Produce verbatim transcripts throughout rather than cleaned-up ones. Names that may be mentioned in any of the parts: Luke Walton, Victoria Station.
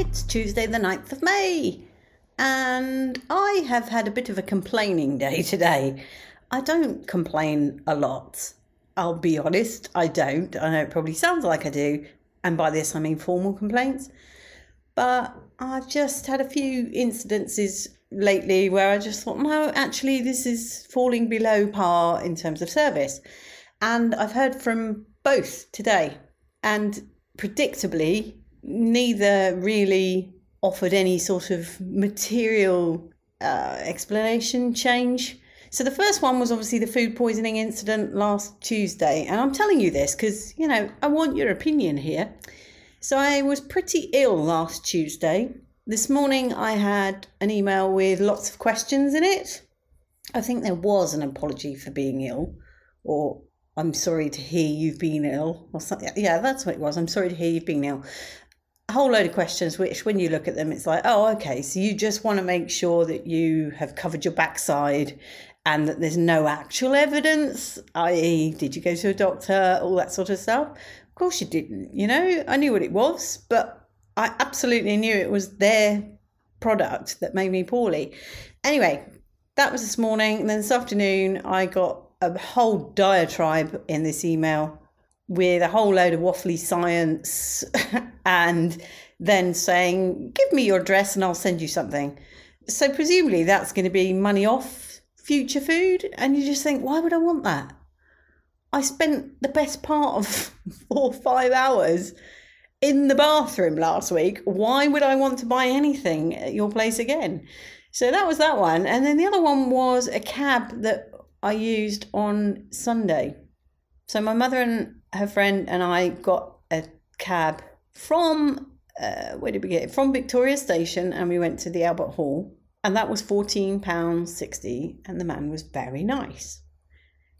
It's Tuesday the ninth of May and I have had a bit of a complaining day today. I don't complain a lot. I'll be honest, I don't. I know it probably sounds like I do, and by this I mean formal complaints. But I've just had a few incidences lately where I just thought, no, actually this is falling below par in terms of service. And I've heard from both today, and predictably neither really offered any sort of material uh, explanation change. So the first one was obviously the food poisoning incident last Tuesday. And I'm telling you this because, you know, I want your opinion here. So I was pretty ill last Tuesday. This morning I had an email with lots of questions in it. I think there was an apology for being ill, or I'm sorry to hear you've been ill, or something. Yeah, that's what it was. I'm sorry to hear you've been ill. A whole load of questions, which when you look at them, it's like, oh, okay, so you just want to make sure that you have covered your backside and that there's no actual evidence, that is, did you go to a doctor, all that sort of stuff. Of course you didn't, you know. I knew what it was, but I absolutely knew it was their product that made me poorly. Anyway, that was this morning. And then this afternoon, I got a whole diatribe in this email with a whole load of waffly science and then saying, give me your address and I'll send you something. So presumably that's going to be money off future food. And you just think, why would I want that? I spent the best part of four or five hours in the bathroom last week. Why would I want to buy anything at your place again? So that was that one. And then the other one was a cab that I used on Sunday. So my mother and her friend and I got a cab from, uh, where did we get it? From Victoria Station, and we went to the Albert Hall, and that was fourteen pounds sixty, and the man was very nice.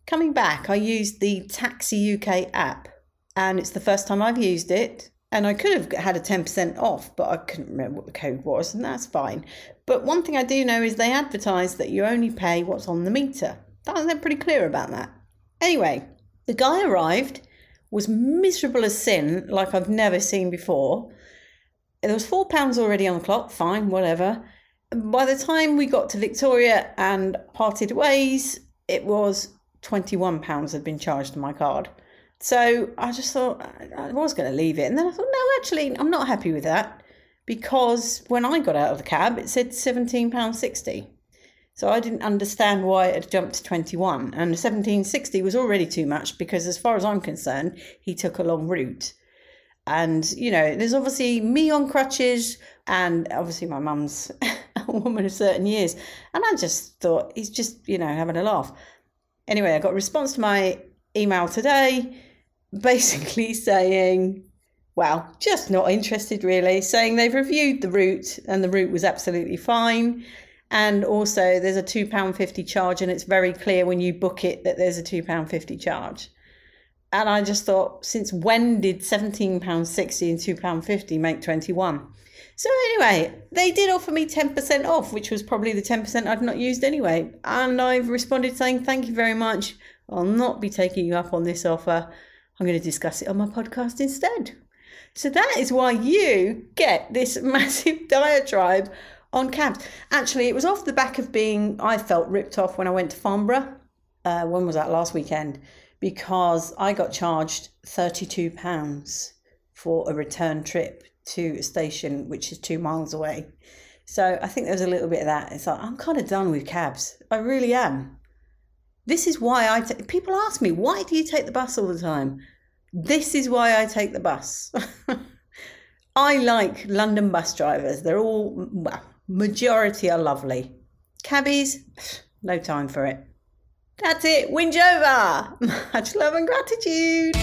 Coming back, I used the Taxi U K app, and it's the first time I've used it, and I could have had a ten percent off, but I couldn't remember what the code was, and that's fine. But one thing I do know is they advertise that you only pay what's on the meter. They're pretty clear about that. Anyway, the guy arrived, was miserable as sin, like I've never seen before. There was four pounds already on the clock, fine, whatever. By the time we got to Victoria and parted ways, it was twenty-one pounds had been charged to my card. So I just thought, I was going to leave it. And then I thought, no, actually, I'm not happy with that, because when I got out of the cab, it said seventeen pounds sixty. So I didn't understand why it had jumped to twenty-one, and seventeen sixty was already too much because, as far as I'm concerned, he took a long route. And, you know, there's obviously me on crutches, and obviously my mum's a woman of certain years. And I just thought, he's just, you know, having a laugh. Anyway, I got a response to my email today, basically saying, well, just not interested really, saying they've reviewed the route and the route was absolutely fine. And also there's a two pounds fifty charge, and it's very clear when you book it that there's a two pounds fifty charge. And I just thought, since when did seventeen pounds sixty and two pounds fifty make twenty-one? So anyway, they did offer me ten percent off, which was probably the ten percent I'd not used anyway. And I've responded saying, thank you very much. I'll not be taking you up on this offer. I'm going to discuss it on my podcast instead. So that is why you get this massive diatribe on cabs. Actually, it was off the back of being, I felt, ripped off when I went to Farnborough. Uh, when was that? Last weekend. Because I got charged thirty-two pounds for a return trip to a station which is two miles away. So I think there was a little bit of that. It's like, I'm kind of done with cabs. I really am. This is why I... T- People ask me, why do you take the bus all the time? This is why I take the bus. I like London bus drivers. They're all... well, majority are lovely. Cabbies, no time for it. That's it. Whinge over. Much love and gratitude.